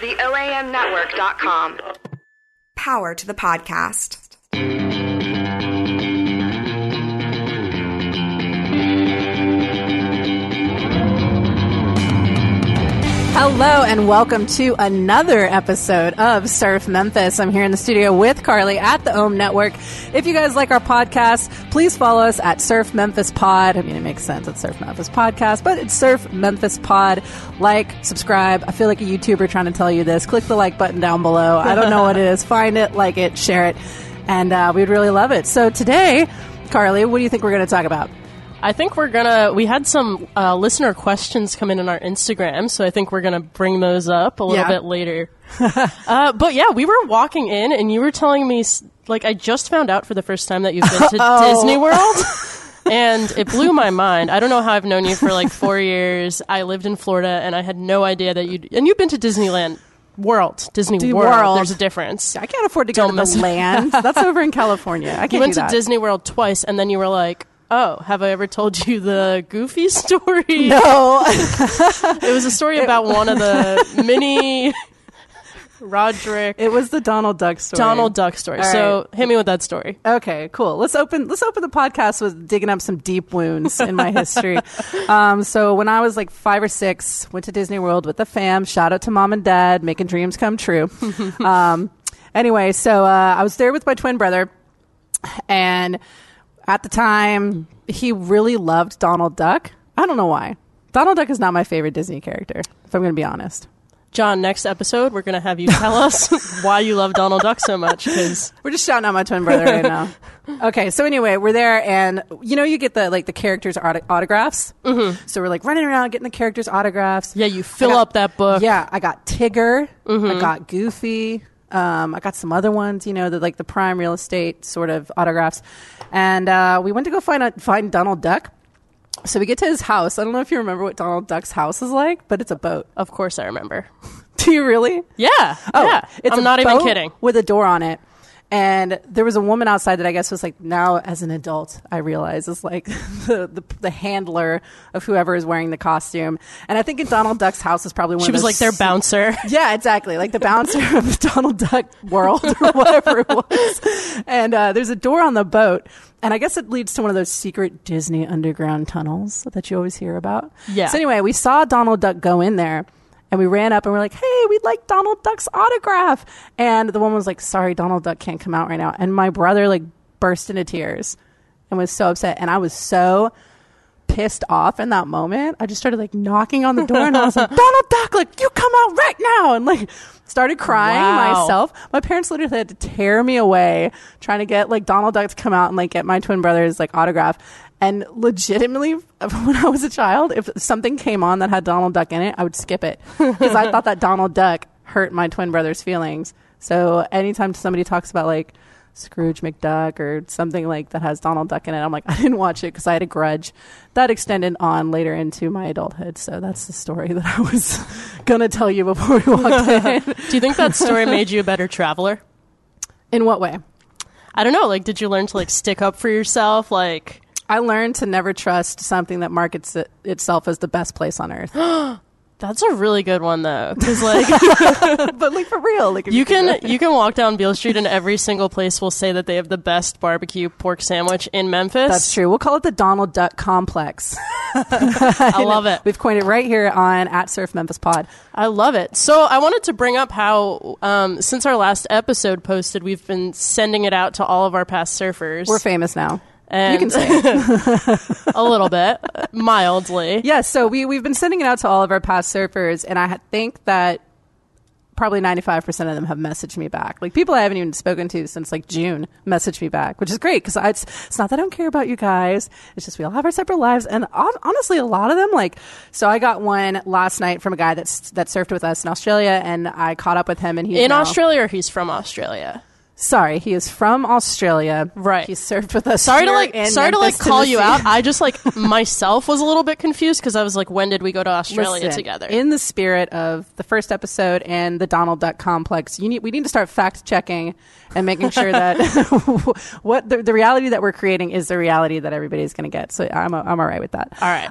The OAMnetwork.com. Power to the podcast. Hello and welcome to another episode of Surf Memphis. I'm here in the studio with Carly at the Ohm Network. If you guys like our podcast, please follow us at Surf Memphis Pod. I mean, it makes sense. It's Surf Memphis Podcast, but it's Surf Memphis Pod. Like, subscribe. I feel like a YouTuber trying to tell you this. Click the like button down below. I don't know what it is. Find it, like it, share it, and we'd really love it. So today, Carly, what do you think we're going to talk about? I think we're gonna. We had some listener questions come in on our Instagram, so I think we're gonna bring those up a little bit later. But yeah, we were walking in, and you were telling me, like, I just found out for the first time that you've been to Disney World, and it blew my mind. I don't know how I've known you for like 4 years. I lived in Florida, and I had no idea that you've been to Disneyland World. Disney World. There's a difference. I can't afford to go to the land. That's over in California. I can't. You went to Disney World twice, and then you were like, oh, have I ever told you the Goofy story? No. It was a story about one of the mini Roderick. It was the Donald Duck story. All right. So hit me with that story. Okay, cool. Let's open the podcast with digging up some deep wounds in my history. So when I was like 5 or 6, went to Disney World with the fam. Shout out to mom and dad, making dreams come true. Anyway, so I was there with my twin brother, and at the time, he really loved Donald Duck. I don't know why. Donald Duck is not my favorite Disney character, if I'm going to be honest. John, next episode, we're going to have you tell us why you love Donald Duck so much. Cause we're just shouting out my twin brother right now. Okay, so anyway, we're there, and you know you get the characters' autographs? Mm-hmm. So we're like running around getting the characters' autographs. Yeah, you fill up that book. Yeah, I got Tigger. Mm-hmm. I got Goofy. I got some other ones, you know, the prime real estate sort of autographs. And we went to go find Donald Duck. So we get to his house. I don't know if you remember what Donald Duck's house is like, but it's a boat. Of course I remember. Do you really? Yeah. Oh, yeah. It's I'm a not boat even kidding. With a door on it. And there was a woman outside that I guess was like, now as an adult, I realize is like the handler of whoever is wearing the costume. And I think in Donald Duck's house is probably one she of those. She was like their bouncer. Yeah, exactly. Like the bouncer of Donald Duck World or whatever it was. And there's a door on the boat. And I guess it leads to one of those secret Disney underground tunnels that you always hear about. Yeah. So anyway, we saw Donald Duck go in there. And we ran up and we're like, hey, we'd like Donald Duck's autograph. And the woman was like, sorry, Donald Duck can't come out right now. And my brother like burst into tears and was so upset. And I was so pissed off in that moment. I just started like knocking on the door and I was like, Donald Duck, like, you come out right now. And like started crying myself. My parents literally had to tear me away trying to get like Donald Duck to come out and like get my twin brother's like autograph. And legitimately, when I was a child, if something came on that had Donald Duck in it, I would skip it because I thought that Donald Duck hurt my twin brother's feelings. So anytime somebody talks about like Scrooge McDuck or something like that has Donald Duck in it, I'm like, I didn't watch it because I had a grudge. That extended on later into my adulthood. So that's the story that I was going to tell you before we walked in. Do you think that story made you a better traveler? In what way? I don't know. Like, did you learn to like stick up for yourself? Like, I learned to never trust something that markets itself as the best place on earth. That's a really good one, though. Cause, like, but like for real, like you can walk down Beale Street and every single place will say that they have the best barbecue pork sandwich in Memphis. That's true. We'll call it the Donald Duck Complex. I love it. We've coined it right here on at Surf Memphis Pod. I love it. So I wanted to bring up how since our last episode posted, we've been sending it out to all of our past surfers. We're famous now. And you can say it. A little bit, mildly. Yeah, so we've been sending it out to all of our past surfers, and I think that probably 95% of them have messaged me back. Like, people I haven't even spoken to since, like, June messaged me back, which is great, because it's not that I don't care about you guys. It's just we all have our separate lives, and honestly, a lot of them, like, so I got one last night from a guy that surfed with us in Australia, and I caught up with him, and he's in Australia, or he's from Australia? Sorry, he is from Australia. Right. He served with us. Sorry to call you out. I just myself was a little bit confused because I was when did we go to Australia together? In the spirit of the first episode and the Donald Duck complex, we need to start fact checking and making sure that the reality that we're creating is the reality that everybody's going to get. So I'm all right with that. All right.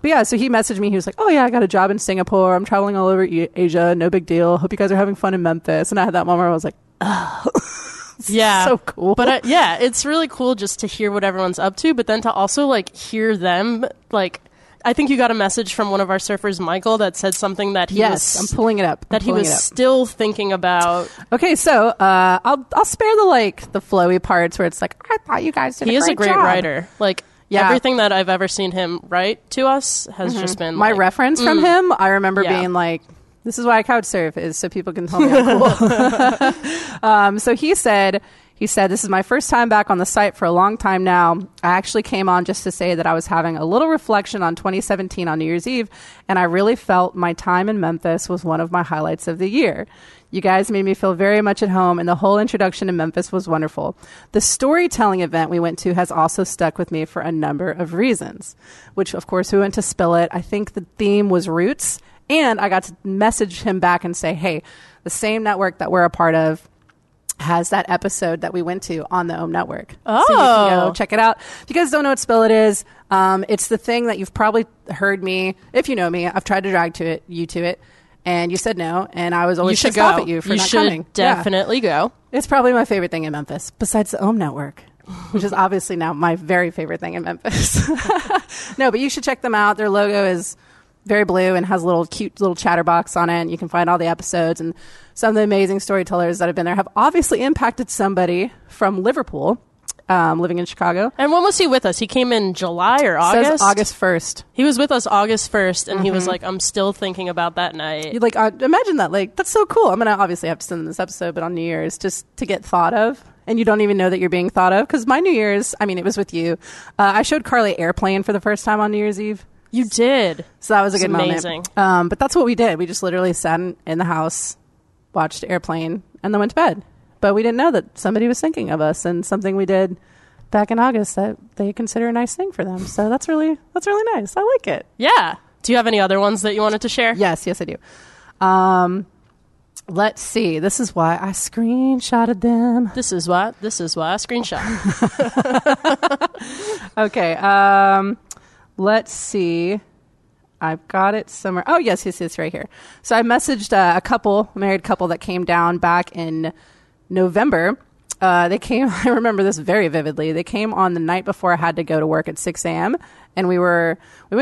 But yeah, so he messaged me. He was like, "Oh yeah, I got a job in Singapore. I'm traveling all over Asia. No big deal. Hope you guys are having fun in Memphis." And I had that moment where I was like, "Oh." Yeah, so cool. But it's really cool just to hear what everyone's up to, but then to also hear them. I think you got a message from one of our surfers, Michael, that said something that he was still thinking about. Okay, so I'll spare the flowy parts where it's "I thought you guys did a great job." He is a great writer. Everything that I've ever seen him write to us has just been my reference from him. I remember being this is why I couch surf, is so people can tell me how cool. So he said, "This is my first time back on the site for a long time now. I actually came on just to say that I was having a little reflection on 2017 on New Year's Eve, and I really felt my time in Memphis was one of my highlights of the year. You guys made me feel very much at home, and the whole introduction to Memphis was wonderful. The storytelling event we went to has also stuck with me for a number of reasons," which, of course, we went to Spillit. I think the theme was roots. And I got to message him back and say, "Hey, the same network that we're a part of has that episode that we went to on the Ohm Network. Oh. So you can go check it out." If you guys don't know what Spillit is, it's the thing that you've probably heard me, if you know me, I've tried to drag you to it. And you said no, and I was always pissed off at you for not coming. You should definitely go. It's probably my favorite thing in Memphis, besides the Ohm Network, which is obviously now my very favorite thing in Memphis. No, but you should check them out. Their logo is very blue and has a little cute little chatterbox on it, and you can find all the episodes, and some of the amazing storytellers that have been there have obviously impacted somebody from Liverpool, living in Chicago. And when was he with us? He came in July or August? Says August 1st. He was with us August 1st, and he was like, "I'm still thinking about that night." You'd imagine that. That's so cool. I'm gonna obviously have to send them this episode, but on New Year's, just to get thought of. And you don't even know that you're being thought of, because my New Year's, it was with you. I showed Carly Airplane for the first time on New Year's Eve. You did. So that was a good moment. But that's what we did. We just literally sat in the house, watched Airplane, and then went to bed. But we didn't know that somebody was thinking of us and something we did back in August that they consider a nice thing for them. So that's really nice. I like it. Yeah. Do you have any other ones that you wanted to share? Yes, I do. Let's see. This is why I screenshotted them. This is why I screenshot. Okay. Let's see. I've got it somewhere. Oh, yes, right here. So I messaged a married couple that came down back in November. They came, I remember this very vividly. They came on the night before I had to go to work at 6 a.m. And we went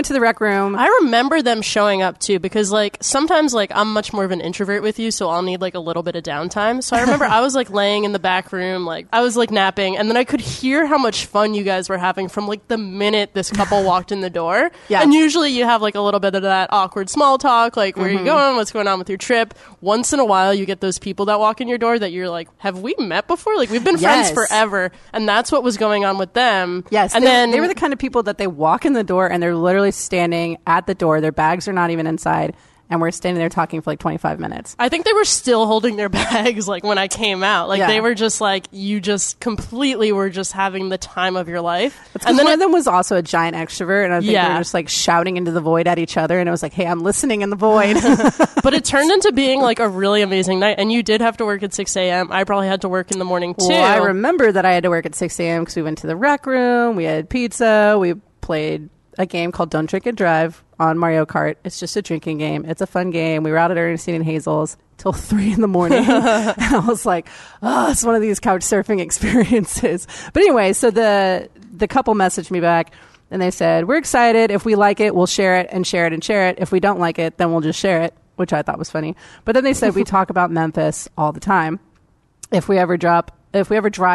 to the rec room. I remember them showing up too, because sometimes I'm much more of an introvert with you, so I'll need a little bit of downtime. So I remember I was laying in the back room, I was napping, and then I could hear how much fun you guys were having from the minute this couple walked in the door. Yeah. And usually you have a little bit of that awkward small talk, where are you going? What's going on with your trip? Once in a while you get those people that walk in your door that you're have we met before? We've been friends forever, and that's what was going on with them. Yes. And then they were the kind of people that they walk in the door and they're literally standing at the door, their bags are not even inside, and we're standing there talking for 25 minutes. I think they were still holding their bags when I came out. They were just you just completely were just having the time of your life. And then one of them was also a giant extrovert, and I think they were just shouting into the void at each other, and it was "Hey, I'm listening in the void." But it turned into being a really amazing night, and you did have to work at 6 a.m. I probably had to work in the morning too. Well, I remember that I had to work at 6 a.m. because we went to the rec room, we had pizza, we played a game called Don't Drink and Drive on Mario Kart. It's just a drinking game. It's a fun game. We were out at Ernestine and Hazel's till 3 a.m. And I was it's one of these couch surfing experiences. But anyway, so the couple messaged me back and they said, "We're excited. If we like it, we'll share it and share it and share it. If we don't like it, then we'll just share it," which I thought was funny. But then they said, "We talk about Memphis all the time. If we ever drive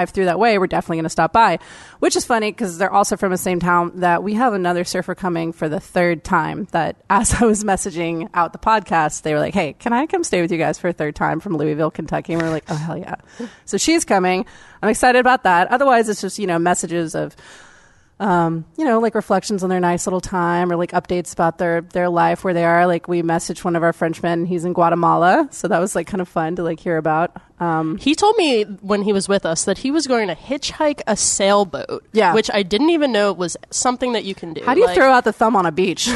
through that way, we're definitely going to stop by," which is funny because they're also from the same town that we have another surfer coming for the third time. That as I was messaging out the podcast, they were like, "Hey, can I come stay with you guys for a third time?" From Louisville, Kentucky. And we're like, "Oh, hell yeah." So she's coming. I'm excited about that. Otherwise, it's just, messages of you know, like reflections on their nice little time or like updates about their life, where they are. Like we messaged one of our Frenchmen, he's in Guatemala. So that was like kind of fun to like hear about. He told me when he was with us that he was going to hitchhike a sailboat, yeah, which I didn't even know was something that you can do. How do you throw out the thumb on a beach?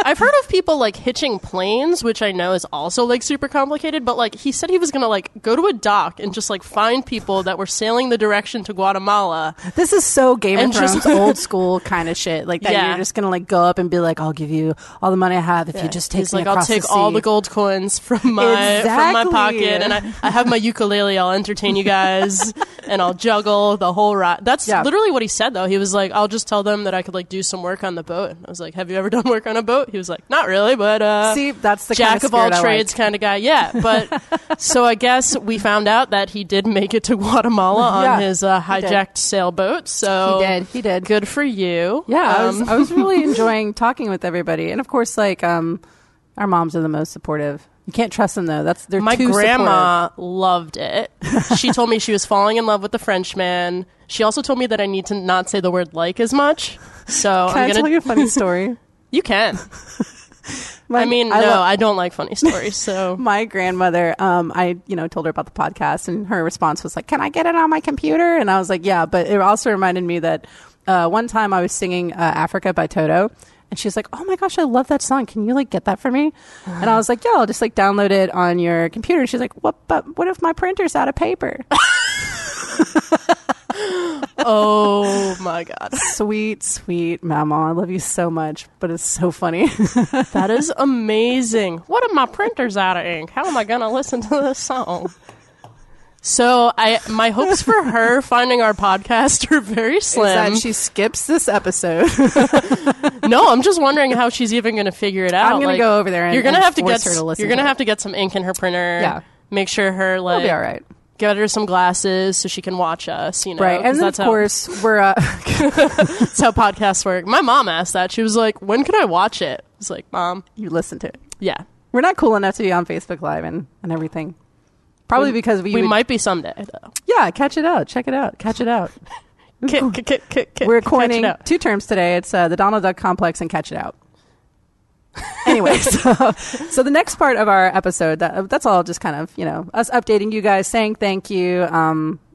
I've heard of people like hitching planes, which I know is also like super complicated, but like he said he was going to like go to a dock and just like find people that were sailing the direction to Guatemala. This is so Game of Thrones, old school kind of shit. Like that, yeah, you're just going to like go up and be like, I'll give you all the money I have if you just take me across the sea. He's like, I'll take all the gold coins from my pocket, and I have my ukulele, I'll entertain you guys, and I'll juggle the whole ride. That's literally what he said though. He was like, I'll just tell them that I could like do some work on the boat. And I was like, have you ever done work on a boat? He was like, not really, but see, that's the jack of all trades kind of guy. Yeah, but so I guess we found out that he did make it to Guatemala on his hijacked sailboat. So he did. Good for you. Yeah, I was really enjoying talking with everybody, and of course, like our moms are the most supportive. You can't trust them though. My grandma loved it. She told me she was falling in love with the Frenchman. She also told me that I need to not say the word like as much. So can I'm gonna tell you a funny story. You can. I don't like funny stories. So my grandmother, I told her about the podcast, and her response was like, "Can I get it on my computer?" And I was like, "Yeah." But it also reminded me that one time I was singing "Africa" by Toto, and she was like, "Oh my gosh, I love that song. Can you like get that for me?" And I was like, "Yeah, I'll just like download it on your computer." And she's like, "What? But what if my printer's out of paper?" Oh my god, sweet mama, I love you so much, but it's so funny. That is amazing. What if my printer's out of ink? How am I gonna listen to this song? So my hopes for her finding our podcast are very slim. Is that she skips this episode? No, I'm just wondering how she's even gonna figure it out. I'm gonna go over there and you're gonna have to get some ink in her printer. Yeah, make sure her like it'll be all right. Get her some glasses so she can watch us, you know. Right, and then of course, we're... That's how podcasts work. My mom asked that. She was like, when could I watch it? I was like, Mom... You listen to it. Yeah. We're not cool enough to be on Facebook Live and everything. Probably because we... We might be someday, though. Yeah, catch it out. Check it out. Catch it out. We're coining two terms today. It's the Donald Duck complex and catch it out. Anyway, so the next part of our episode, that's all just kind of, you know, us updating you guys, saying thank you.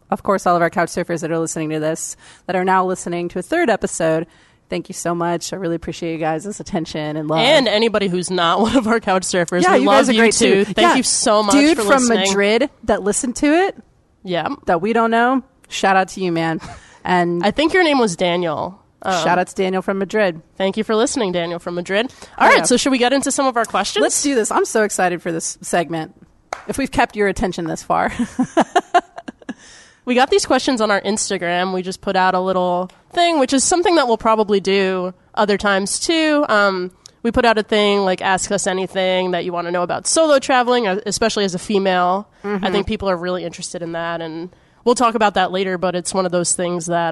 Of course, all of our couch surfers that are listening to this, that are now listening to a third episode, thank you so much. I really appreciate you guys' attention and love. And anybody who's not one of our couch surfers, we love you too. Thank you so much for listening. Dude from Madrid that listened to it, that we don't know, shout out to you, man. And I think your name was Daniel. Shout out to Daniel from Madrid. Thank you for listening, Daniel from Madrid. All right, so should we get into some of our questions? Let's do this. I'm so excited for this segment. If we've kept your attention this far. We got these questions on our Instagram. We just put out a little thing, which is something that we'll probably do other times too. We put out a thing like ask us anything that you want to know about solo traveling, especially as a female. Mm-hmm. I think people are really interested in that, and we'll talk about that later, but it's one of those things that...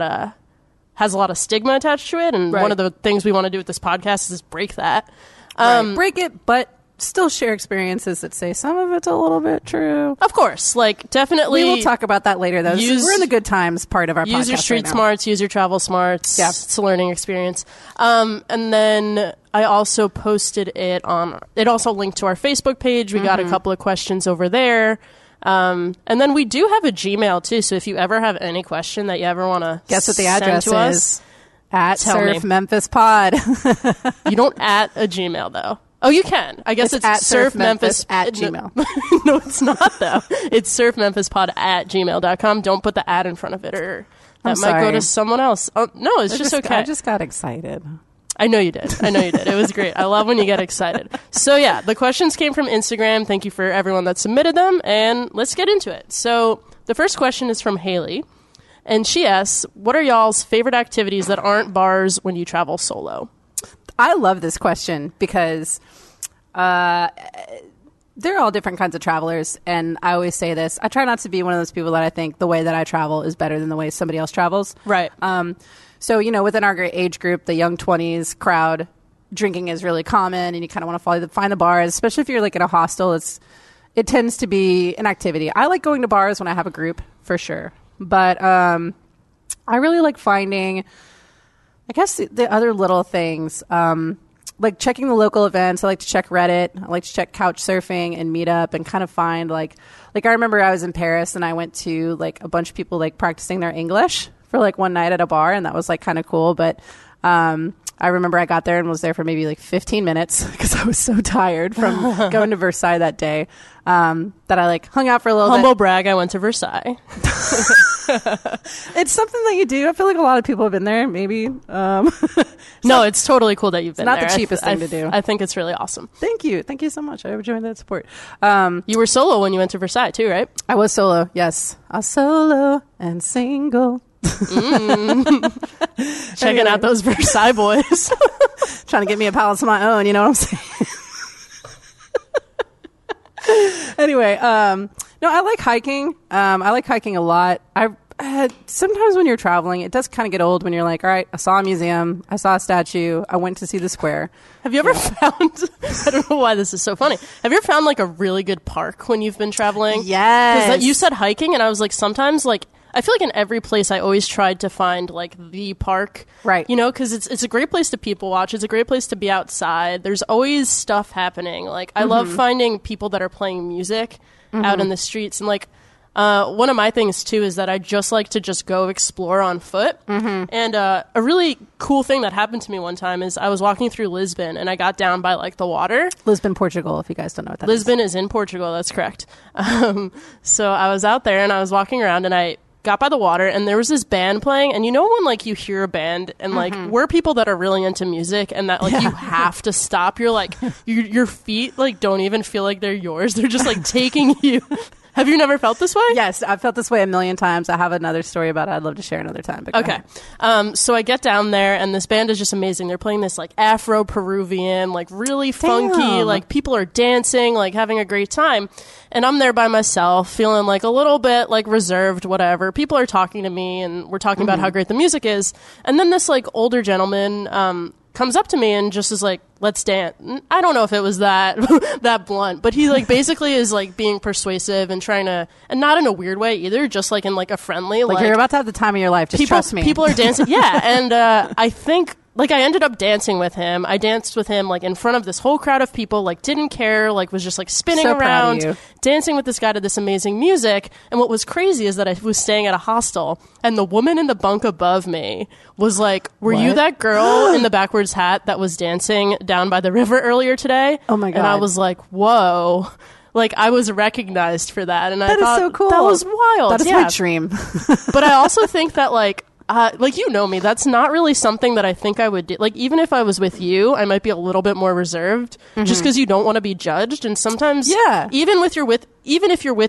has a lot of stigma attached to it, and one of the things we want to do with this podcast is break that. Break it, but still share experiences that say some of it's a little bit true. Of course, like definitely... We will talk about that later, though. We're in the good times part of our podcast. Use your street smarts, use your travel smarts. Yeah. It's a learning experience. And then I also posted it on... It also linked to our Facebook page. We got a couple of questions over there. And then we do have a Gmail too, so if you ever have any question that you ever want to guess what the address is at Surf Memphis Pod. You don't at a Gmail though. Oh, you can. I guess it's at Surf Memphis at Gmail. No, it's not though. It's Surf Memphis Pod at gmail.com. Don't put the at in front of it, or that might go to someone else. Oh, no, it's just okay. I just got excited. I know you did. It was great. I love when you get excited. So yeah, the questions came from Instagram. Thank you for everyone that submitted them. And let's get into it. So the first question is from Haley. And she asks, what are y'all's favorite activities that aren't bars when you travel solo? I love this question because they're all different kinds of travelers. And I always say this. I try not to be one of those people that I think the way that I travel is better than the way somebody else travels. Right. So, you know, within our age group, the young 20s crowd, drinking is really common, and you kind of want to find the bars, especially if you're like in a hostel. It tends to be an activity. I like going to bars when I have a group, for sure. But I really like finding, I guess, the other little things, like checking the local events. I like to check Reddit. I like to check Couchsurfing and Meetup and kind of find like I remember I was in Paris and I went to like a bunch of people like practicing their English for like one night at a bar, and that was like kind of cool. But I remember I got there and was there for maybe like 15 minutes because I was so tired from going to Versailles that day that I like hung out for a little bit. Humble brag, I went to Versailles. It's something that you do. I feel like a lot of people have been there, maybe. No, it's totally cool that you've been there. It's not the cheapest thing to do. I think it's really awesome. Thank you. Thank you so much. I enjoyed that support. You were solo when you went to Versailles too, right? I was solo, yes. I was solo and single. Checking out those Versailles boys. Trying to get me a palace of my own, you know what I'm saying? Anyway, no, I like hiking. I like hiking a lot. Sometimes when you're traveling, it does kind of get old when you're like, all right, I saw a museum, I saw a statue, I went to see the square. Have you ever found, I don't know why this is so funny, have you ever found like a really good park when you've been traveling? Yes. Because you said hiking and I was like, sometimes like, I feel like in every place I always tried to find like the park, right? You know, because it's a great place to people watch. It's a great place to be outside. There's always stuff happening. Like I love finding people that are playing music out in the streets. And like one of my things too is that I just like to just go explore on foot. And a really cool thing that happened to me one time is I was walking through Lisbon and I got down by like the water. Lisbon, Portugal, if you guys don't know what that is. Lisbon is in Portugal. That's correct. So I was out there and I was walking around and I got by the water and there was this band playing, and you know when like you hear a band and like we're people that are really into music and that like you have to stop. You're like your feet like don't even feel like they're yours. They're just like taking you. Have you never felt this way? Yes, I've felt this way a million times. I have another story about it I'd love to share another time. But okay. So I get down there and this band is just amazing. They're playing this like Afro-Peruvian, like really funky, like people are dancing, like having a great time. And I'm there by myself feeling like a little bit like reserved, whatever. People are talking to me and we're talking about how great the music is. And then this like older gentleman comes up to me and just is like, let's dance. I don't know if it was that blunt, but he like basically is like being persuasive and trying to, and not in a weird way either, just like in like a friendly, like you're about to have the time of your life. Just trust me. People are dancing. Yeah. And I think like I ended up dancing with him. I danced with him like in front of this whole crowd of people, like didn't care, like was just like spinning around, dancing with this guy to this amazing music. And what was crazy is that I was staying at a hostel and the woman in the bunk above me was like, were you that girl in the backwards hat that was dancing down by the river earlier today? Oh my God. And I was like, whoa. Like I was recognized for that. And I thought so cool. That was wild. That is my dream. But I also think that like you know me, that's not really something that I think I would do. Like even if I was with you, I might be a little bit more reserved, just because you don't want to be judged. And sometimes, even if you're with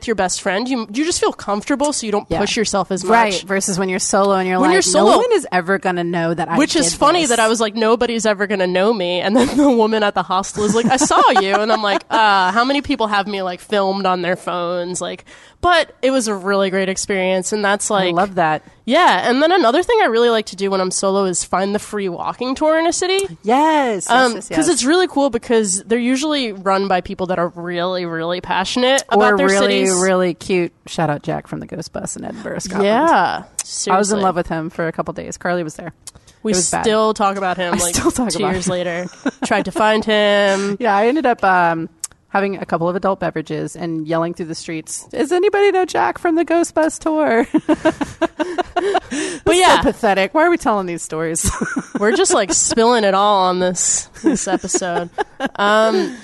your best friend, you just feel comfortable, so you don't push yourself as much. Right. Versus when you're solo and you're when like, you're solo, no one is ever gonna know that I. Which is funny that I was like, nobody's ever gonna know me, and then the woman at the hostel is like, I saw you, and I'm like, how many people have me like filmed on their phones, like. But it was a really great experience, and that's like... I love that. Yeah, and then another thing I really like to do when I'm solo is find the free walking tour in a city. Yes, because it's really cool because they're usually run by people that are really, really passionate about their cities. Or really, really cute. Shout out Jack from the Ghost Bus in Edinburgh, Scotland. Yeah, seriously. I was in love with him for a couple days. Carly was there. We still talk about him like 2 years later. Tried to find him. Yeah, I ended up... having a couple of adult beverages and yelling through the streets, does anybody know Jack from the Ghost Bus tour? But yeah. So pathetic. Why are we telling these stories? We're just like spilling it all on this episode.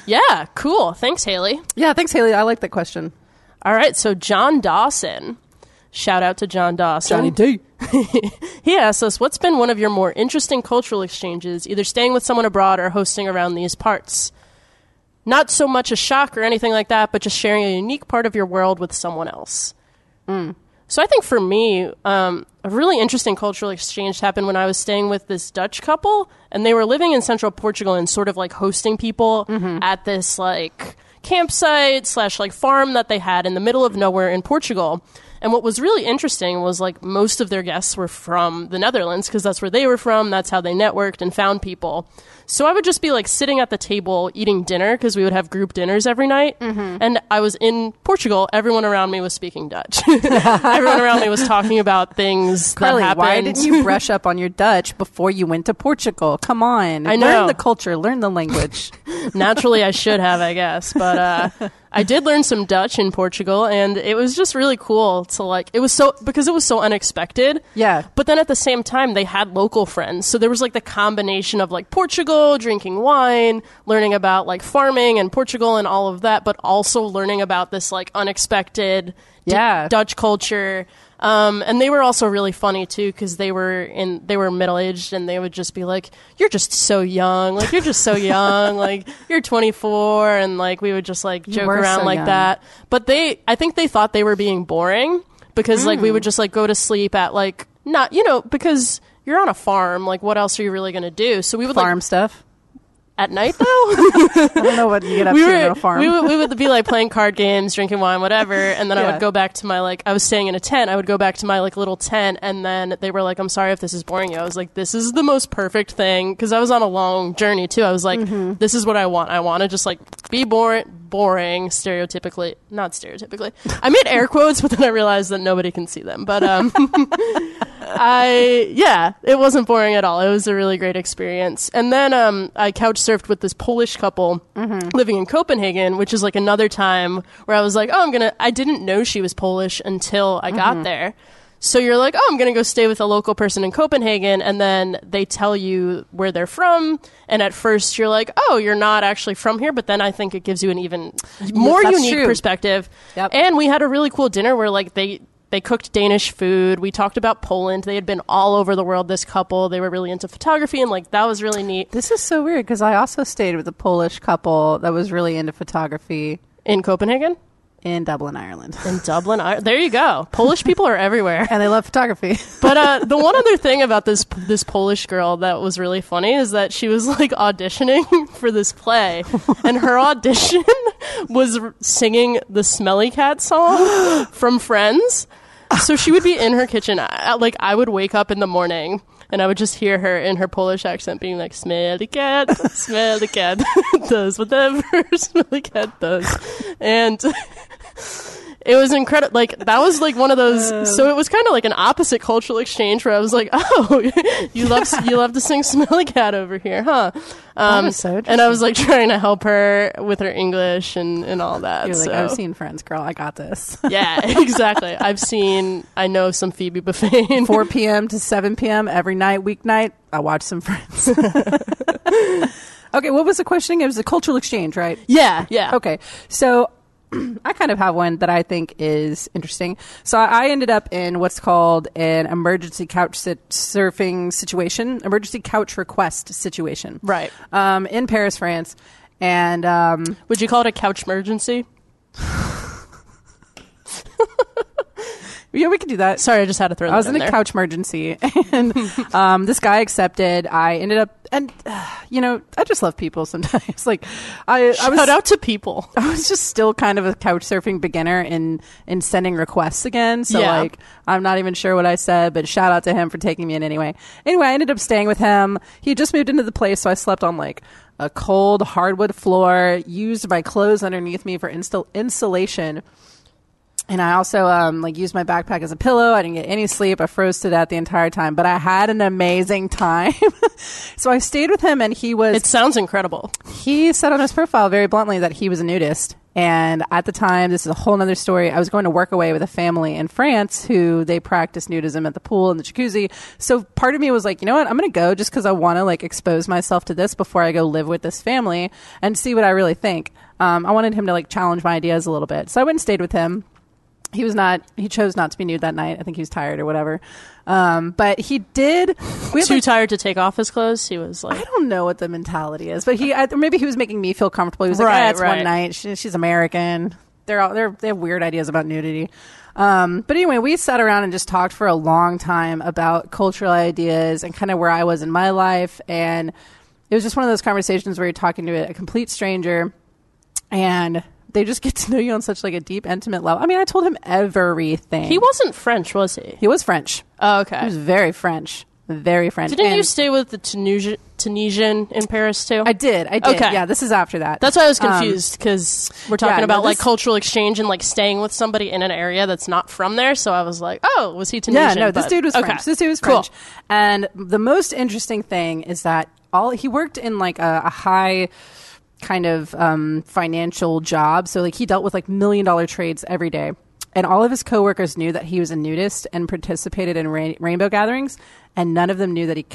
Yeah, cool. Thanks, Haley. Yeah, thanks, Haley. I like that question. All right. So John Dawson. Shout out to John Dawson. Johnny D. He asks us, what's been one of your more interesting cultural exchanges, either staying with someone abroad or hosting around these parts? Not so much a shock or anything like that, but just sharing a unique part of your world with someone else. So I think for me, a really interesting cultural exchange happened when I was staying with this Dutch couple, and they were living in central Portugal and sort of like hosting people at this like campsite / like farm that they had in the middle of nowhere in Portugal. And what was really interesting was, like, most of their guests were from the Netherlands because that's where they were from. That's how they networked and found people. So I would just be, like, sitting at the table eating dinner because we would have group dinners every night. Mm-hmm. And I was in Portugal. Everyone around me was speaking Dutch. Everyone around me was talking about things Carly, that happened. Why didn't you brush up on your Dutch before you went to Portugal? Come on. I know. Learn the culture. Learn the language. Naturally, I should have, I guess. But I did learn some Dutch in Portugal, and it was just really cool to, like, it was so, because it was so unexpected. Yeah. But then at the same time, they had local friends. So there was, like, the combination of, like, Portugal, drinking wine, learning about, like, farming and Portugal and all of that, but also learning about this, like, unexpected Dutch culture. And they were also really funny too, because they were middle-aged, and they would just be like, "You're just so young, like you're just so young, like you're 24," and like we would just like joke around so like young. That. But I think they thought they were being boring because like we would just like go to sleep at like not because you're on a farm, like what else are you really gonna do? So we would farm stuff. At night, though? I don't know what you get up to on a farm. We would be, like, playing card games, drinking wine, whatever, and then I would go back to my, like, I was staying in a tent. I would go back to my, like, little tent, and then they were like, "I'm sorry if this is boring you." I was like, this is the most perfect thing, because I was on a long journey, too. I was like, this is what I want. I want to just, like, be boring, stereotypically. Not stereotypically. I made air quotes, but then I realized that nobody can see them. But, it wasn't boring at all. It was a really great experience. And then I couch surfed with this Polish couple living in Copenhagen, which is like another time where I was like, I didn't know she was Polish until I got there. So you're like, I'm going to go stay with a local person in Copenhagen. And then they tell you where they're from. And at first you're like, you're not actually from here. But then I think it gives you an even more unique perspective. Yep. And we had a really cool dinner where like they cooked Danish food. We talked about Poland. They had been all over the world, this couple. They were really into photography, and like that was really neat. This is so weird because I also stayed with a Polish couple that was really into photography. In Copenhagen? In Dublin, Ireland. There you go. Polish people are everywhere. And they love photography. But the one other thing about this Polish girl that was really funny is that she was like auditioning for this play. And her audition was singing the Smelly Cat song from Friends. So she would be in her kitchen. I would wake up in the morning and I would just hear her in her Polish accent being like, smelly cat does whatever smelly cat does. And it was incredible. Like, that was like one of those. So it was kind of like an opposite cultural exchange where I was like, you love to sing Smelly Cat over here, huh? That is so interesting. And I was like trying to help her with her English and all that. You're like, I've seen Friends, girl. I got this. Yeah, exactly. I know some Phoebe Buffay. 4 p.m. to 7 p.m. every night, weeknight, I watch some Friends. Okay, what was the questioning? It was a cultural exchange, right? Yeah, yeah. Okay, so I kind of have one that I think is interesting. So I ended up in what's called an emergency couch surfing situation, emergency couch request situation. Right. In Paris, France. And would you call it a couch emergency? Yeah, we could do that. Sorry, I just had to throw that in there. I was in a couch emergency, and this guy accepted. I ended up, and I just love people sometimes. Like, shout out to people. I was just still kind of a couch surfing beginner in sending requests again. So like, I'm not even sure what I said, but shout out to him for taking me in anyway. Anyway, I ended up staying with him. He just moved into the place, so I slept on like a cold hardwood floor. Used my clothes underneath me for insulation. And I also used my backpack as a pillow. I didn't get any sleep. I froze to death the entire time, but I had an amazing time. So I stayed with him, and he was. It sounds incredible. He said on his profile very bluntly that he was a nudist. And at the time, this is a whole other story, I was going to work away with a family in France who they practice nudism at the pool and the jacuzzi. So part of me was like, you know what? I'm going to go just because I want to like expose myself to this before I go live with this family and see what I really think. I wanted him to like challenge my ideas a little bit. So I went and stayed with him. He chose not to be nude that night. I think he was tired or whatever. But he did. Too tired to take off his clothes? He was like, I don't know what the mentality is, but maybe he was making me feel comfortable. He was like, that's one night. She's American. They have weird ideas about nudity. But anyway, we sat around and just talked for a long time about cultural ideas and kind of where I was in my life. And it was just one of those conversations where you're talking to a complete stranger and They just get to know you on such like a deep, intimate level. I mean, I told him everything. He wasn't French, was he? He was French. Oh, okay. He was very French. Very French. Didn't you stay with the Tunisian in Paris too? I did. Okay. Yeah, this is after that. That's why I was confused, because we're talking about like cultural exchange and like staying with somebody in an area that's not from there. So I was like, oh, was he Tunisian? Yeah, no, this dude was French. This dude was French. Cool. And the most interesting thing is that he worked in like a high kind of financial job. So like he dealt with like $1 million trades every day. And all of his coworkers knew that he was a nudist and participated in rainbow gatherings. And none of them knew that he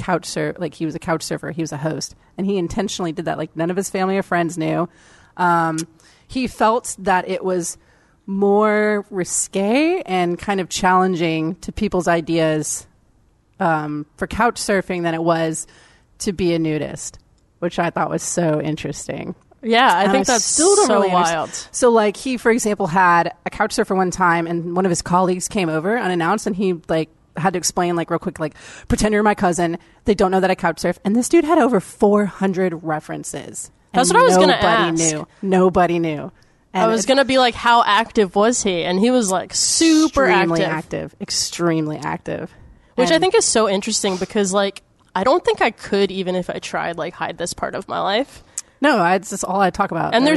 he was a couch surfer. He was a host. And he intentionally did that. Like none of his family or friends knew. He felt that it was more risque and kind of challenging to people's ideas for couch surfing than it was to be a nudist, which I thought was so interesting. Yeah, I think that's still so really wild. So, like, he, for example, had a couch surfer one time, and one of his colleagues came over unannounced, and he, like, had to explain, like, real quick, like, pretend you're my cousin. They don't know that I couch surf. And this dude had over 400 references. That's what I was going to ask. Nobody knew. And I was going to be like, how active was he? And he was, like, super active. Extremely active. Which I think is so interesting because, like, I don't think I could, even if I tried, like, hide this part of my life. No, it's just all I talk about. And we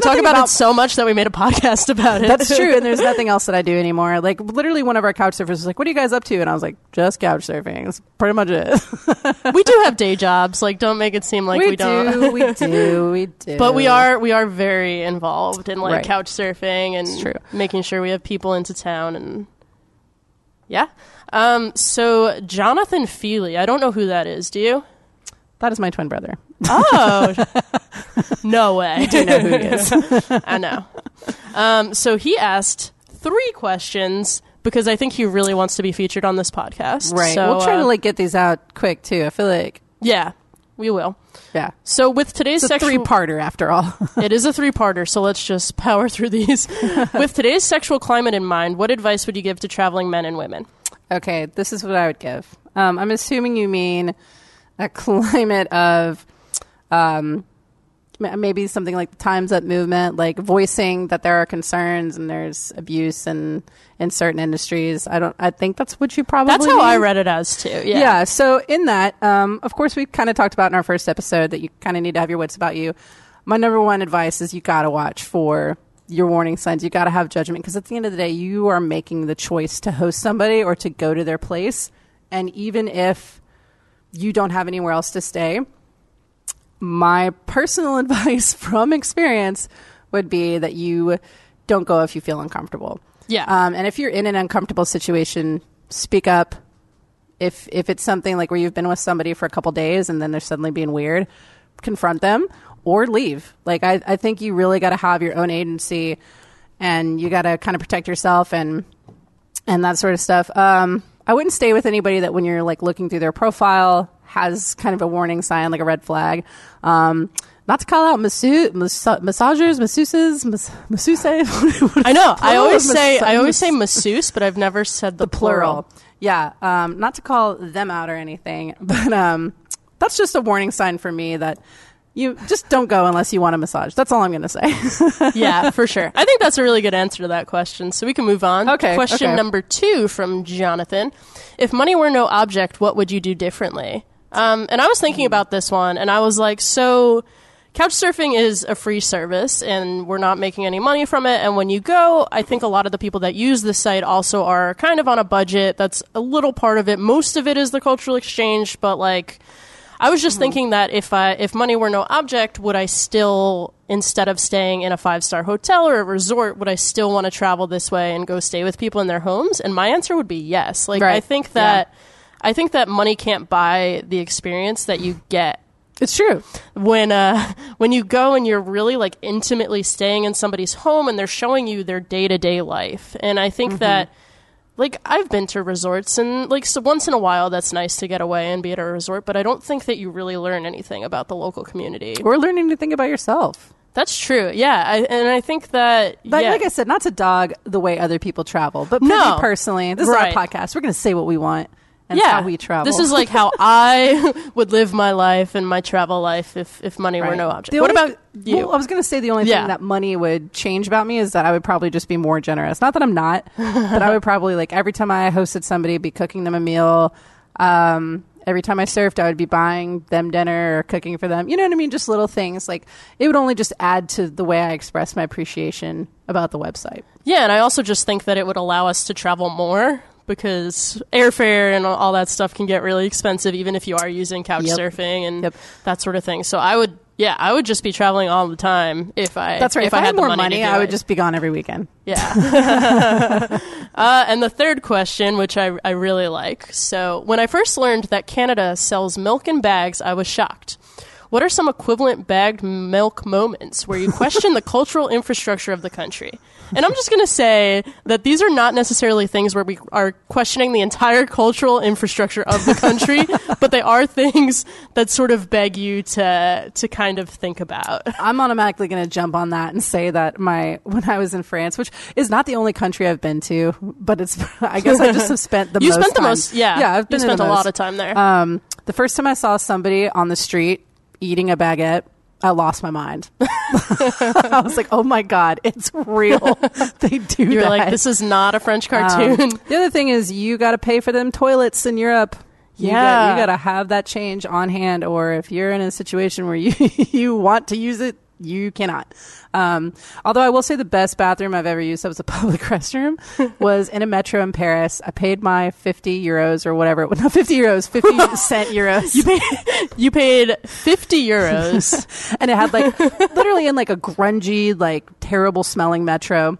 talk about it so much that we made a podcast about it. That's true. And there's nothing else that I do anymore. Like literally one of our couch surfers was like, what are you guys up to? And I was like, just couch surfing. That's pretty much it. We do have day jobs. Like don't make it seem like we don't. We do. But we are very involved in like couch surfing and making sure we have people into town and yeah. So Jonathan Feely, I don't know who that is. Do you? That is my twin brother. Oh, no way. You do know who he is. I know. So he asked 3 questions because I think he really wants to be featured on this podcast. Right. So, we'll try to like get these out quick too. I feel like. Yeah, we will. Yeah. So with today's sexual... It's a 3-parter after all. It is a 3-parter. So let's just power through these. With today's sexual climate in mind, what advice would you give to traveling men and women? Okay. This is what I would give. I'm assuming you mean... a climate of maybe something like the Time's Up movement, like voicing that there are concerns and there's abuse in certain industries. I think that's what you probably. That's how mean. I read it as too. Yeah. Yeah. So in that, of course, we kind of talked about in our first episode that you kind of need to have your wits about you. My number one advice is you got to watch for your warning signs. You got to have judgment because at the end of the day, you are making the choice to host somebody or to go to their place, and even if you don't have anywhere else to stay. My personal advice from experience would be that you don't go if you feel uncomfortable. Yeah. And if you're in an uncomfortable situation, speak up. If it's something like where you've been with somebody for a couple days and then they're suddenly being weird, confront them or leave. Like, I think you really got to have your own agency and you got to kind of protect yourself and that sort of stuff. I wouldn't stay with anybody that when you're like looking through their profile has kind of a warning sign, like a red flag. Not to call out masseuses. I know. I always say masseuse, but I've never said the plural. Yeah. Not to call them out or anything, but that's just a warning sign for me that you just don't go unless you want a massage. That's all I'm going to say. Yeah, for sure. I think that's a really good answer to that question. So we can move on. Okay. Question number 2 from Jonathan. If money were no object, what would you do differently? And I was thinking about this one and I was like, so couchsurfing is a free service and we're not making any money from it. And when you go, I think a lot of the people that use the site also are kind of on a budget. That's a little part of it. Most of it is the cultural exchange, but like... I was just thinking that if money were no object, would I still, instead of staying in a 5-star hotel or a resort, would I still want to travel this way and go stay with people in their homes? And my answer would be yes. Like right. I think that money can't buy the experience that you get. It's true. When you go and you're really like intimately staying in somebody's home and they're showing you their day-to-day life. And I think that like, I've been to resorts, and, like, so once in a while, that's nice to get away and be at a resort, but I don't think that you really learn anything about the local community. Or learn anything about yourself. That's true, yeah. I think that... But like I said, not to dog the way other people travel, but me personally, this is our podcast. We're going to say what we want. and how we travel. This is like how I would live my life and my travel life if money were no object. What about you? Well, I was going to say the only thing that money would change about me is that I would probably just be more generous. Not that I'm not, but I would probably, like, every time I hosted somebody, be cooking them a meal. Every time I surfed, I would be buying them dinner or cooking for them. You know what I mean? Just little things. Like, it would only just add to the way I express my appreciation about the website. Yeah, and I also just think that it would allow us to travel more, because airfare and all that stuff can get really expensive, even if you are using Couchsurfing and that sort of thing. So I would, I would just be traveling all the time if I. That's right. If I had more money, I would just be gone every weekend. Yeah. And the third question, which I really like. So when I first learned that Canada sells milk in bags, I was shocked. What are some equivalent bagged milk moments where you question the cultural infrastructure of the country? And I'm just going to say that these are not necessarily things where we are questioning the entire cultural infrastructure of the country, but they are things that sort of beg you to kind of think about. I'm automatically going to jump on that and say that when I was in France, which is not the only country I've been to, but it's, I guess I just have spent the most time. You spent the most, yeah. I've been spent a lot of time there. The first time I saw somebody on the street eating a baguette, I lost my mind. I was like, oh my God, it's real. They do You're that. Like, this is not a French cartoon. The other thing is you got to pay for them toilets in Europe. Yeah. You got to have that change on hand, or if you're in a situation where you want to use it, you cannot. Although I will say the best bathroom I've ever used, that was a public restroom, was in a metro in Paris. I paid my 50 euros or whatever. Not 50 euros, 50 cent euros. You paid 50 euros. And it had like literally in like a grungy, like terrible smelling metro.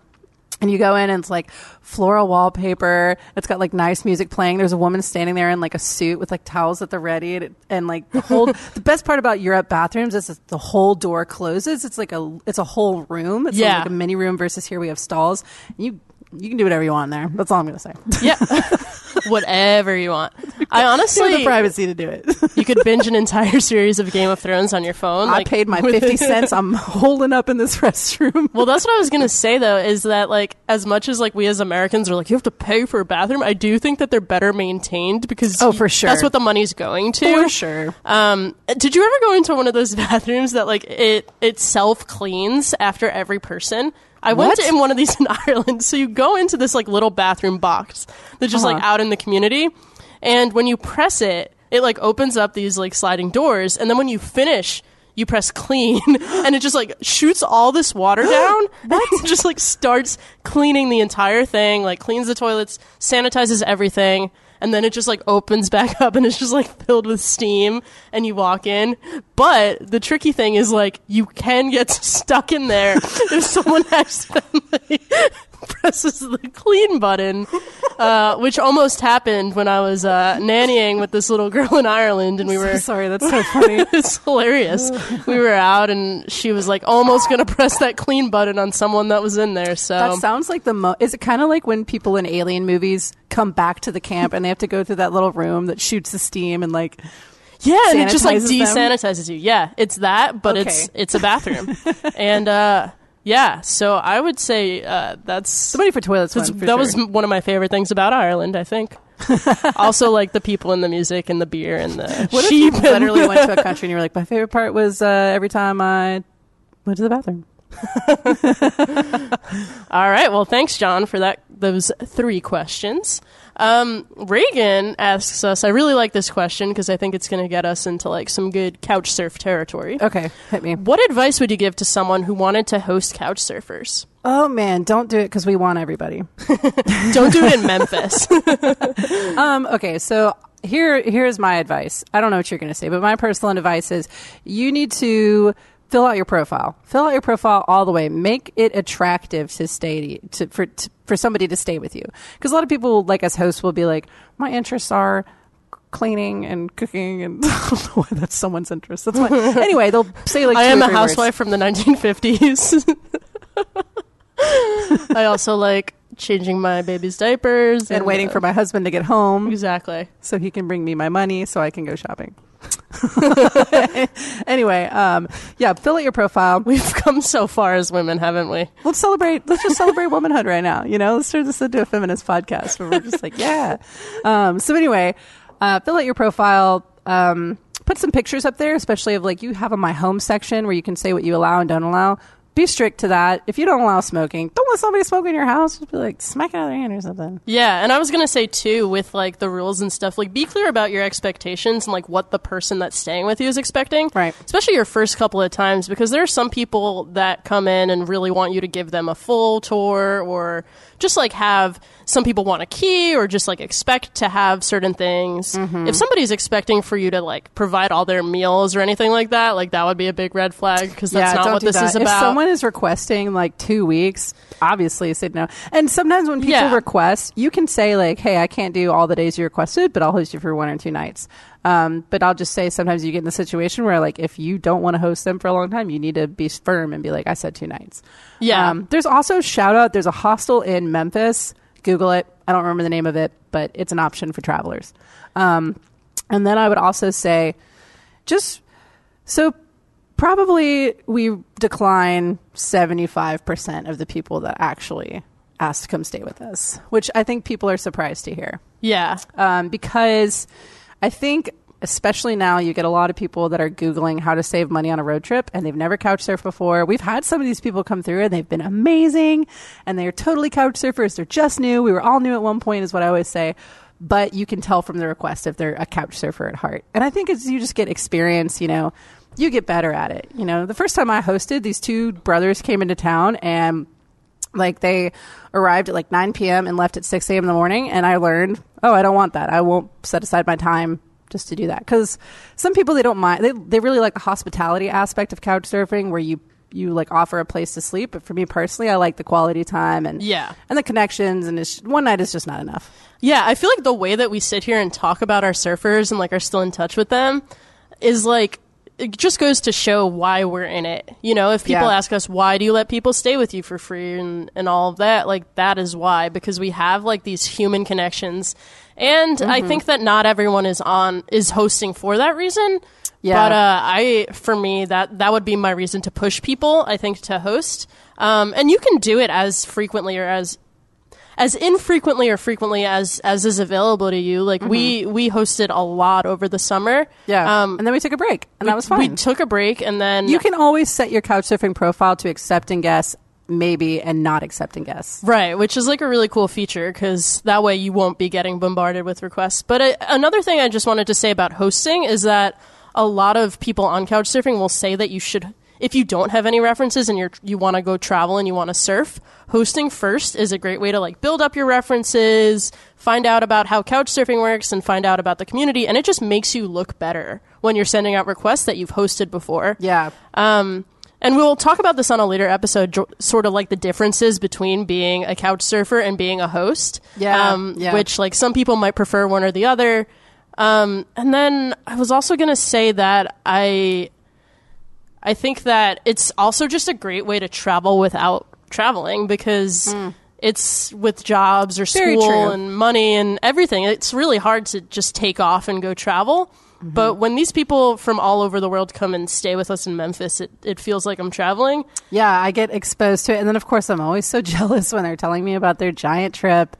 And you go in and it's like floral wallpaper. It's got like nice music playing. There's a woman standing there in like a suit with like towels at the ready. And like the whole, the best part about Europe bathrooms is that the whole door closes. It's like it's a whole room. It's like a mini room versus here we have stalls. You can do whatever you want there. That's all I'm going to say. Yeah. Whatever you want. I honestly... You have the privacy to do it. You could binge an entire series of Game of Thrones on your phone. I paid my 50 cents. I'm holding up in this restroom. Well, that's what I was going to say, though, is that, like, as much as, like, we as Americans are like, you have to pay for a bathroom, I do think that they're better maintained because... Oh, for sure. That's what the money's going to. For sure. Did you ever go into one of those bathrooms that, like, it self-cleans after every person? I went in one of these in Ireland. So you go into this like little bathroom box that's just like out in the community. And when you press it, it like opens up these like sliding doors. And then when you finish, you press clean and it just like shoots all this water down. And just like starts cleaning the entire thing, like cleans the toilets, sanitizes everything. And then it just like opens back up and it's just like filled with steam and you walk in. But the tricky thing is like you can get stuck in there if someone accidentally presses the clean button, which almost happened when I was nannying with this little girl in Ireland. And we were... Sorry, that's so funny. It's hilarious. We were out and she was like almost going to press that clean button on someone that was in there. So that sounds like is it kind of like when people in alien movies come back to the camp and they have to go through that little room that shoots the steam and like... Yeah, and it just like desanitizes you. Yeah, it's that, but it's a bathroom. And... Yeah, so I would say that's... The money for toilets one, for That was one of my favorite things about Ireland, I think. Also, like, the people and the music and the beer and the What if you literally went to a country and you were like, my favorite part was every time I went to the bathroom. All right, well, thanks, John, for those three questions. Reagan asks us, I really like this question because I think it's going to get us into like some good couch surf territory. Okay, hit me. What advice would you give to someone who wanted to host couch surfers? Oh man, don't do it because we want everybody. Don't do it in Memphis. Okay, so here's my advice. I don't know what you're going to say, but my personal advice is you need to fill out your profile. Fill out your profile all the way. Make it attractive to stay for somebody to stay with you. Because a lot of people, like as hosts, will be like, my interests are cleaning and cooking, and I don't know why that's someone's interest. That's why. Anyway, they'll say like, I am a housewife from the 1950s. I also like changing my baby's diapers and waiting for my husband to get home, exactly, so he can bring me my money so I can go shopping. Anyway, fill out your profile. We've come so far as women, haven't we? Let's just celebrate womanhood right now, you know. Let's turn this into a feminist podcast where we're just like, yeah. So anyway, fill out your profile, put some pictures up there, especially of like, you have a my home section where you can say what you allow and don't allow. Be strict to that. If you don't allow smoking, don't let somebody smoke in your house. Just be like, smack it out of their hand or something. Yeah, and I was going to say, too, with, like, the rules and stuff, like, be clear about your expectations and, like, what the person that's staying with you is expecting. Right. Especially your first couple of times, because there are some people that come in and really want you to give them a full tour, or just, like, have... Some people want a key or just, like, expect to have certain things. Mm-hmm. If somebody's expecting for you to, like, provide all their meals or anything like, that would be a big red flag, because that's not what this is about. If someone is requesting, like, 2 weeks, obviously say no. And sometimes when people request, you can say, like, hey, I can't do all the days you requested, but I'll host you for 1 or 2 nights. But I'll just say, sometimes you get in the situation where, like, if you don't want to host them for a long time, you need to be firm and be like, I said 2 nights. Yeah. There's also, shout out, there's a hostel in Memphis. Google it. I don't remember the name of it, but it's an option for travelers. And then I would also say, probably we decline 75% of the people that actually ask to come stay with us, which I think people are surprised to hear. Yeah. Because I think, especially now, you get a lot of people that are Googling how to save money on a road trip, and they've never couch surfed before. We've had some of these people come through, and they've been amazing, and they're totally couch surfers. They're just new. We were all new at one point, is what I always say. But you can tell from the request if they're a couch surfer at heart. And I think you just get experience, you know. You get better at it. You know, the first time I hosted, these two brothers came into town, and like, they arrived at like 9 p.m. and left at 6 a.m. in the morning. And I learned, oh, I don't want that. I won't set aside my time just to do that, because some people, they don't mind, they really like the hospitality aspect of couch surfing, where you like offer a place to sleep. But for me personally, I like the quality time and the connections, and it's, one night is just not enough. Yeah, I feel like the way that we sit here and talk about our surfers and like are still in touch with them is like, it just goes to show why we're in it, you know. If people ask us, why do you let people stay with you for free and all of that, like, that is why, because we have like these human connections. And I think that not everyone is hosting for that reason. Yeah. But for me, that would be my reason to push people, I think, to host. And you can do it as frequently or as infrequently or frequently as is available to you. Like, we hosted a lot over the summer. Yeah. And then we took a break. And that was fine. We took a break, and then... You can always set your Couchsurfing profile to accepting guests, maybe, and not accepting guests. Right, which is like a really cool feature, because that way you won't be getting bombarded with requests. But another thing I just wanted to say about hosting is that a lot of people on Couchsurfing will say that you should... If you don't have any references and you want to go travel and you want to surf, hosting first is a great way to like build up your references, find out about how Couchsurfing works, and find out about the community. And it just makes you look better when you're sending out requests that you've hosted before. Yeah. And we'll talk about this on a later episode, sort of like the differences between being a couch surfer and being a host. Yeah. Which like some people might prefer one or the other. And then I was also going to say that I think that it's also just a great way to travel without traveling, because it's with jobs or school and money and everything. It's really hard to just take off and go travel. Mm-hmm. But when these people from all over the world come and stay with us in Memphis, it feels like I'm traveling. Yeah, I get exposed to it. And then, of course, I'm always so jealous when they're telling me about their giant trip.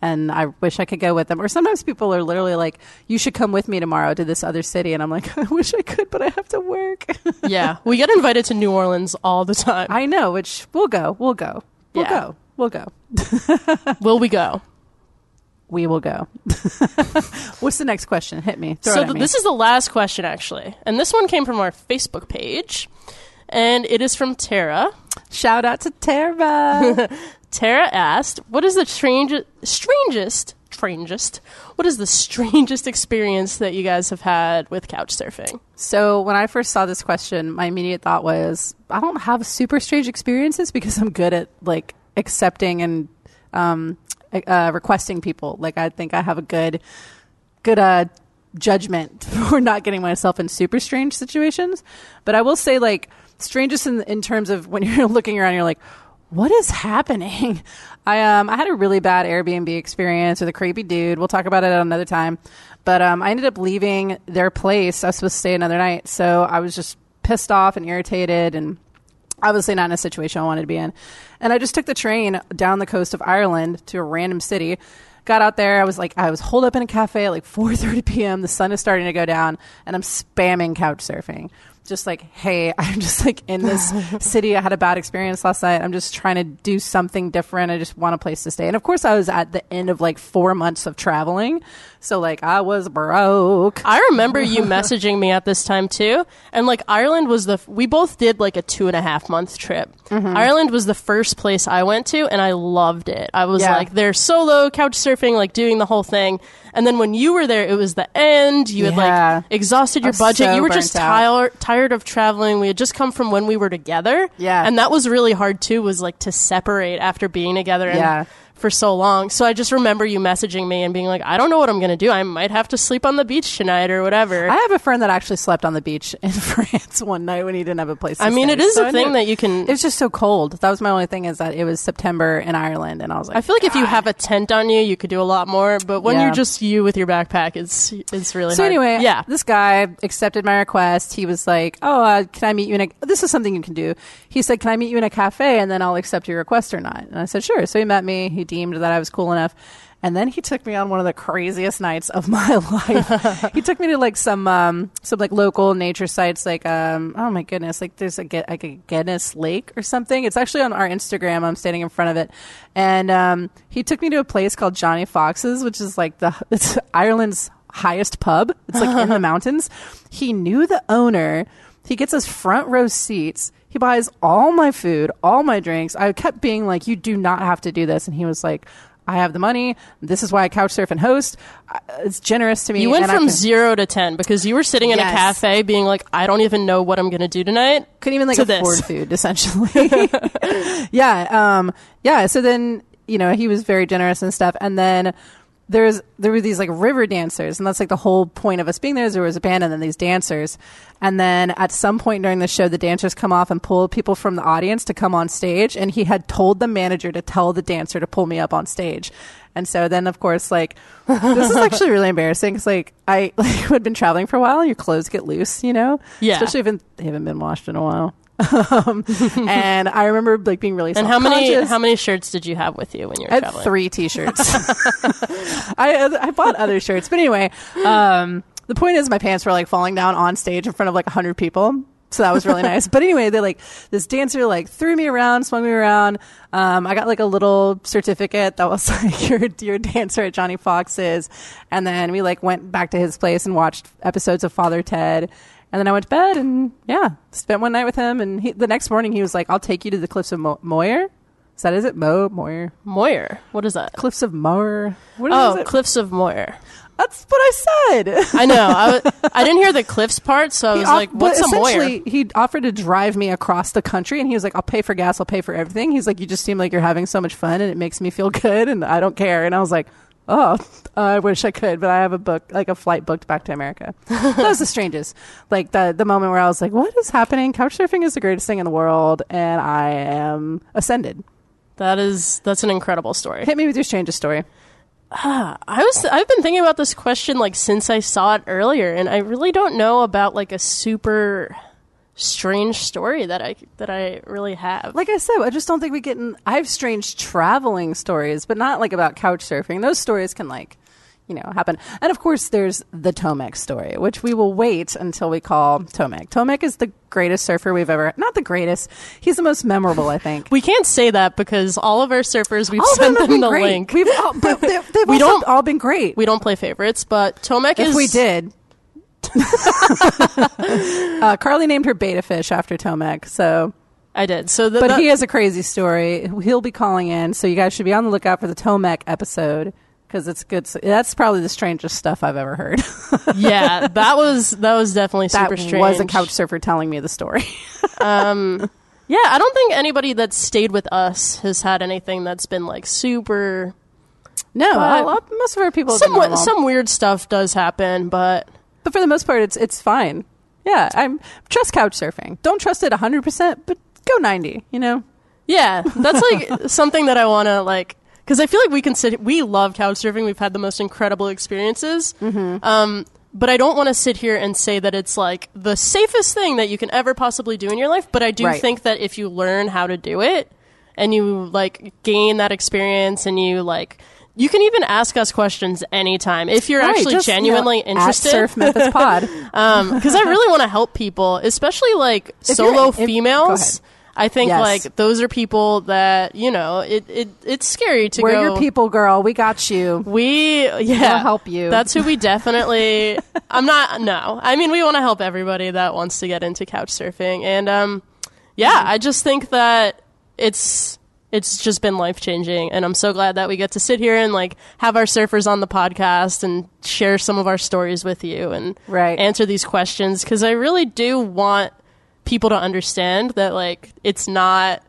And I wish I could go with them. Or sometimes people are literally like, you should come with me tomorrow to this other city. And I'm like, I wish I could, but I have to work. Yeah. We get invited to New Orleans all the time. I know, which we'll go. We'll go. Will we go? We will go. What's the next question? Hit me. So this is the last question, actually. And this one came from our Facebook page. And it is from Tara. Shout out to Tara. Tara asked, what is the strangest experience that you guys have had with couch surfing? So when I first saw this question, my immediate thought was, I don't have super strange experiences, because I'm good at like accepting and requesting people. Like, I think I have a good judgment for not getting myself in super strange situations. But I will say, like, strangest in terms of when you're looking around, you're like, what is happening? I had a really bad Airbnb experience with a creepy dude. We'll talk about it at another time. But I ended up leaving their place. I was supposed to stay another night. So I was just pissed off and irritated and obviously not in a situation I wanted to be in. And I just took the train down the coast of Ireland to a random city. Got out there. I was holed up in a cafe at 4:30 p.m. The sun is starting to go down and I'm spamming Couchsurfing. Just hey, I'm just in this city. I had a bad experience last night. I'm just trying to do something different. I just want a place to stay. And of course I was at the end of 4 months of traveling. So I was broke. I remember you messaging me at this time too. And Ireland was we both did a 2.5 month trip. Mm-hmm. Ireland was the first place I went to and I loved it. I was they're solo couch surfing, doing the whole thing. And then when you were there, it was the end. You had exhausted your budget. So you were just tired of traveling. We had just come from when we were together. Yeah. And that was really hard too, was to separate after being together and for so long. So I just remember you messaging me and being I don't know what I'm going to do. I might have to sleep on the beach tonight or whatever. I have a friend that actually slept on the beach in France one night when he didn't have a place to stay. I mean, it is a thing that you can... It was just so cold. That was my only thing, is that it was September in Ireland and I was I feel like if you have a tent on you, you could do a lot more. But when you're just you with your backpack, it's really hard. So anyway, this guy accepted my request. He was can I meet you in a... This is something you can do. He said, can I meet you in a cafe and then I'll accept your request or not? And I said, sure. So he met me. He deemed that I was cool enough. And then he took me on one of the craziest nights of my life. He took me to some local nature sites, oh my goodness, there's a Guinness Lake or something. It's actually on our Instagram. I'm standing in front of it. And he took me to a place called Johnny Fox's, which is it's Ireland's highest pub. It's in the mountains. He knew the owner. He gets us front row seats. He buys all my food, all my drinks. I kept being you do not have to do this. And he was I have the money. This is why I couch surf and host. It's generous to me. You went from 0 to 10 because you were sitting in a cafe being I don't even know what I'm going to do tonight. Couldn't even afford food, essentially. So then, he was very generous and stuff. And then there were these river dancers, and that's the whole point of us being there. Is there was a band and then these dancers, and then at some point during the show the dancers come off and pull people from the audience to come on stage, and he had told the manager to tell the dancer to pull me up on stage. And so then, of course, this is actually really embarrassing because I had been traveling for a while and your clothes get loose, especially if they haven't been washed in a while. And I remember being really self-conscious. And how many shirts did you have with you when you were traveling? 3 t-shirts. I bought other shirts, but anyway, the point is my pants were falling down on stage in front of 100 people, so that was really nice. But anyway, they this dancer threw me around, swung me around. I got a little certificate that was your dancer at Johnny Fox's, and then we went back to his place and watched episodes of Father Ted. And then I went to bed and, spent one night with him. And the next morning he was I'll take you to the Cliffs of Moher. Is that Moher? Moher. What is that? Cliffs of Moher. Cliffs of Moher. That's what I said. I know. I didn't hear the cliffs part, so I was what's a Moher? Essentially, he offered to drive me across the country, and he was I'll pay for gas, I'll pay for everything. He's you just seem you're having so much fun, and it makes me feel good, and I don't care. And I was I wish I could, but I have a flight booked back to America. That was the strangest. The moment where I was what is happening? Couchsurfing is the greatest thing in the world, and I am ascended. That's an incredible story. Hit me with your strangest story. I've been thinking about this question since I saw it earlier, and I really don't know about a super strange story that I really have. Like I said, I just don't think we get in. I have strange traveling stories, but not about couch surfing. Those stories can happen. And of course there's the Tomek story, which we will wait until we call Tomek. Tomek is the greatest surfer we've ever... Not the greatest. He's the most memorable, I think. We can't say that because all of our surfers, we've sent them the link. We've all, but they've we don't, all been great. We don't play favorites, but Tomek is... If we did... Carly named her beta fish after Tomek, so I did. So but he has a crazy story. He'll be calling in, so you guys should be on the lookout for the Tomek episode because it's good. That's probably the strangest stuff I've ever heard. Yeah, that was definitely super strange. That was a couch surfer telling me the story. Yeah, I don't think anybody that's stayed with us has had anything that's been super. No, most of our people. Some weird stuff does happen, but. But for the most part, it's fine. Yeah, trust couch surfing. Don't trust it 100%, but go 90%. Yeah, that's like something that I want to like, because I feel like we love couchsurfing. We've had the most incredible experiences. Mm-hmm. But I don't want to sit here and say that it's like the safest thing that you can ever possibly do in your life. But I do think that if you learn how to do it and you like gain that experience and you like, you can even ask us questions anytime if you're actually just, genuinely interested. At Surf Memphis Pod. Because I really want to help people, especially like if solo females. I think like those are people that, you know, it's scary to We're your people, girl. We got you. We'll help you. That's who we definitely I mean, we want to help everybody that wants to get into couch surfing. And I just think that it's just been life-changing, and I'm so glad that we get to sit here and like have our surfers on the podcast and share some of our stories with you and answer these questions, because I really do want people to understand that like it's not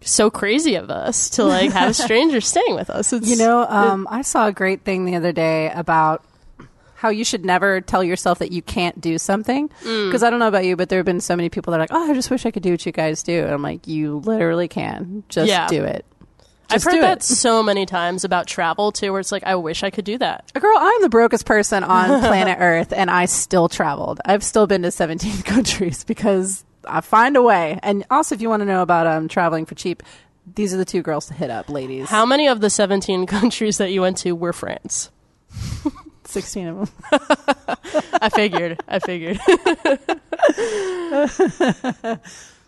so crazy of us to like have strangers staying with us. It's, you know, I saw a great thing the other day about how you should never tell yourself that you can't do something. Because I don't know about you, but there have been so many people that are like, oh, I just wish I could do what you guys do. And I'm like, you literally can. Just do it. Just I've heard that so many times about travel, too, where it's like, I wish I could do that. Girl, I'm the brokest person on planet Earth, and I still traveled. I've still been to 17 countries because I find a way. And also, if you want to know about traveling for cheap, these are the two girls to hit up, ladies. How many of the 17 countries that you went to were France? 16 of them. I figured.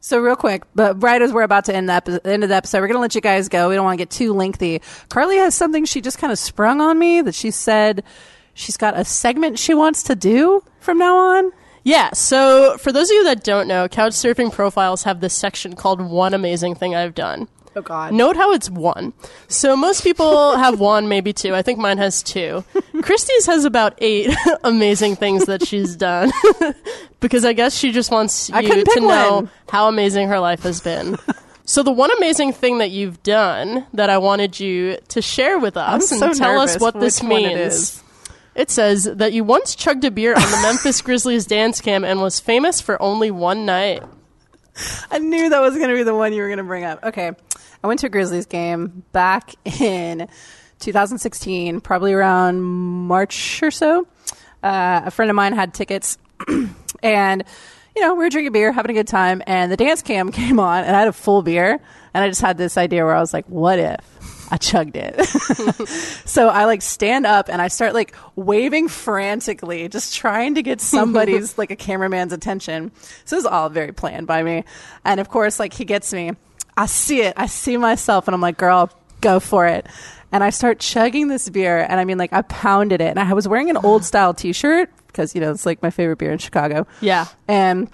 So real quick, but right as we're about to end of the episode, we're going to let you guys go. We don't want to get too lengthy. Carly has something she just kind of sprung on me that she said she's got a segment she wants to do from now on. Yeah, so for those of you that don't know, Couchsurfing Profiles have this section called One Amazing Thing I've Done. Oh, God. Note how it's one. So most people have one, maybe two. I think mine has two. Christy's has about 8 amazing things that she's done. Because I guess she just wants you to know how amazing her life has been. So the one amazing thing that you've done that I wanted you to share with us tell us what this means. It says that you once chugged a beer on the Memphis Grizzlies dance cam and was famous for only one night. I knew that was going to be the one you were going to bring up. Okay. I went to a Grizzlies game back in 2016, probably around March or so. A friend of mine had tickets and, you know, we were drinking beer, having a good time, and the dance cam came on and I had a full beer and I just had this idea where I was like, what if I chugged it? So I like stand up and I start like waving frantically, just trying to get somebody's like a cameraman's attention. So this is all very planned by me. And of course, like he gets me. I see it. I see myself and I'm like, girl, go for it. And I start chugging this beer. And I mean, like I pounded it. And I was wearing an old style t-shirt because, you know, it's like my favorite beer in Chicago. Yeah. And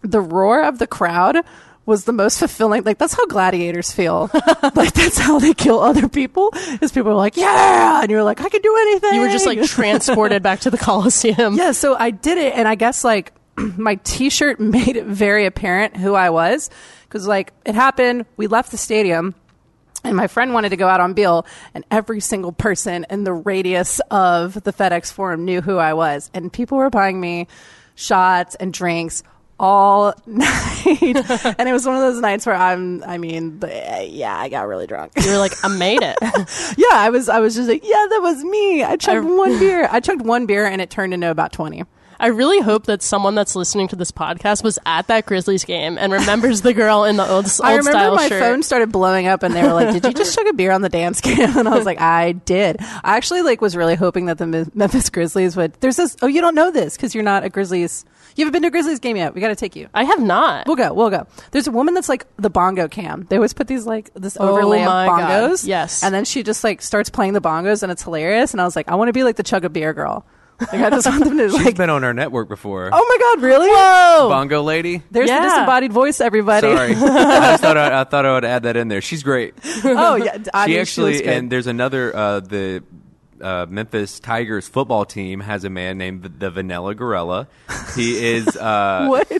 the roar of the crowd was the most fulfilling. Like, that's how gladiators feel. Like, that's how they kill other people. Is people are like, yeah. And you're like, I can do anything. You were just like transported back to the Coliseum. Yeah. So I did it. And I guess like my t-shirt made it very apparent who I was. Because, like, it happened, we left the stadium, and my friend wanted to go out on Beale, and every single person in the radius of the FedEx Forum knew who I was. And people were buying me shots and drinks all night. And it was one of those nights where I got really drunk. You were like, I made it. Yeah, I was just like, yeah, that was me. I chugged one beer, and it turned into about 20. I really hope that someone that's listening to this podcast was at that Grizzlies game and remembers the girl in the old style shirt. I remember my phone started blowing up and they were like, did you just chug a beer on the dance cam? And I was like, I did. I actually like was really hoping that the Memphis Grizzlies would. There's this, oh, you don't know this because you're not a Grizzlies. You haven't been to a Grizzlies game yet. We got to take you. I have not. We'll go. There's a woman that's like the bongo cam. They always put these like this overlay of bongos. God. Yes. And then she just like starts playing the bongos and it's hilarious. And I was like, I want to be like the chug a beer girl. Like, I just want them to, like, she's been on our network before. Oh my God, really? Whoa, bongo lady. There's the disembodied voice, everybody. Sorry, I thought I would add that in there. She's great. Oh yeah, she was good. And there's another the Memphis Tigers football team has a man named the Vanilla Gorilla. He is what?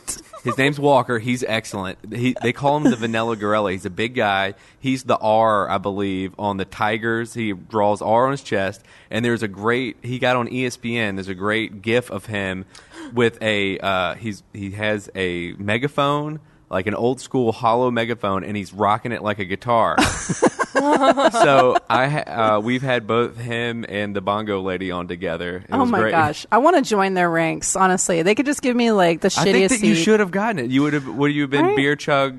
His name's Walker. He's excellent. They call him the Vanilla Gorilla. He's a big guy. He's the R, I believe, on the Tigers. He draws R on his chest. And there's a great – he got on ESPN. There's a great gif of him with a he has a megaphone, like an old school hollow megaphone, and he's rocking it like a guitar. So we've had both him and the bongo lady on together. It was great. Oh my gosh, I want to join their ranks. Honestly, they could just give me like the shittiest. I think that you should have gotten it. You would have. Would you have been beer chug?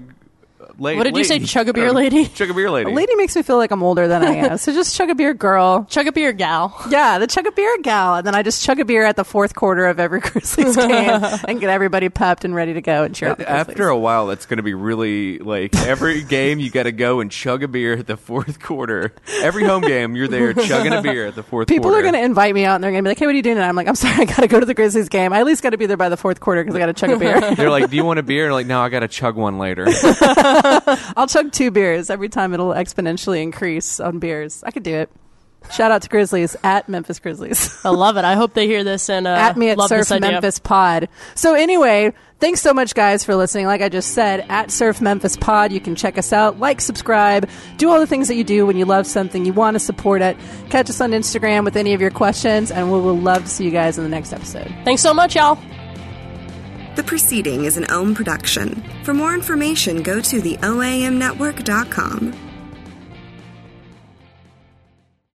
What did you say? Chug a beer, lady. Chug a beer, lady. A lady makes me feel like I'm older than I am. So just chug a beer, girl. Chug a beer, gal. Yeah, the chug a beer, gal. And then I just chug a beer at the fourth quarter of every Grizzlies game and get everybody pepped and ready to go and cheer up. After a while, that's going to be really like every game. You got to go and chug a beer at the fourth quarter. Every home game, you're there chugging a beer at the fourth. People quarter. People are going to invite me out and they're going to be like, "Hey, what are you doing?" And I'm like, "I'm sorry, I got to go to the Grizzlies game. I at least got to be there by the fourth quarter because I got to chug a beer." They're like, "Do you want a beer?" And I'm like, "No, I got to chug one later." I'll chug two beers every time. It'll exponentially increase on beers. I could do it. Shout out to Grizzlies at Memphis Grizzlies. I love it. I hope they hear this and at me at Surf Memphis Pod. So anyway, thanks so much, guys, for listening. Like I just said, at Surf Memphis Pod, you can check us out, like, subscribe, do all the things that you do when you love something, you want to support it. Catch us on Instagram with any of your questions, and we will love to see you guys in the next episode. Thanks so much, y'all. The preceding is an Ohm production. For more information, go to theoamnetwork.com.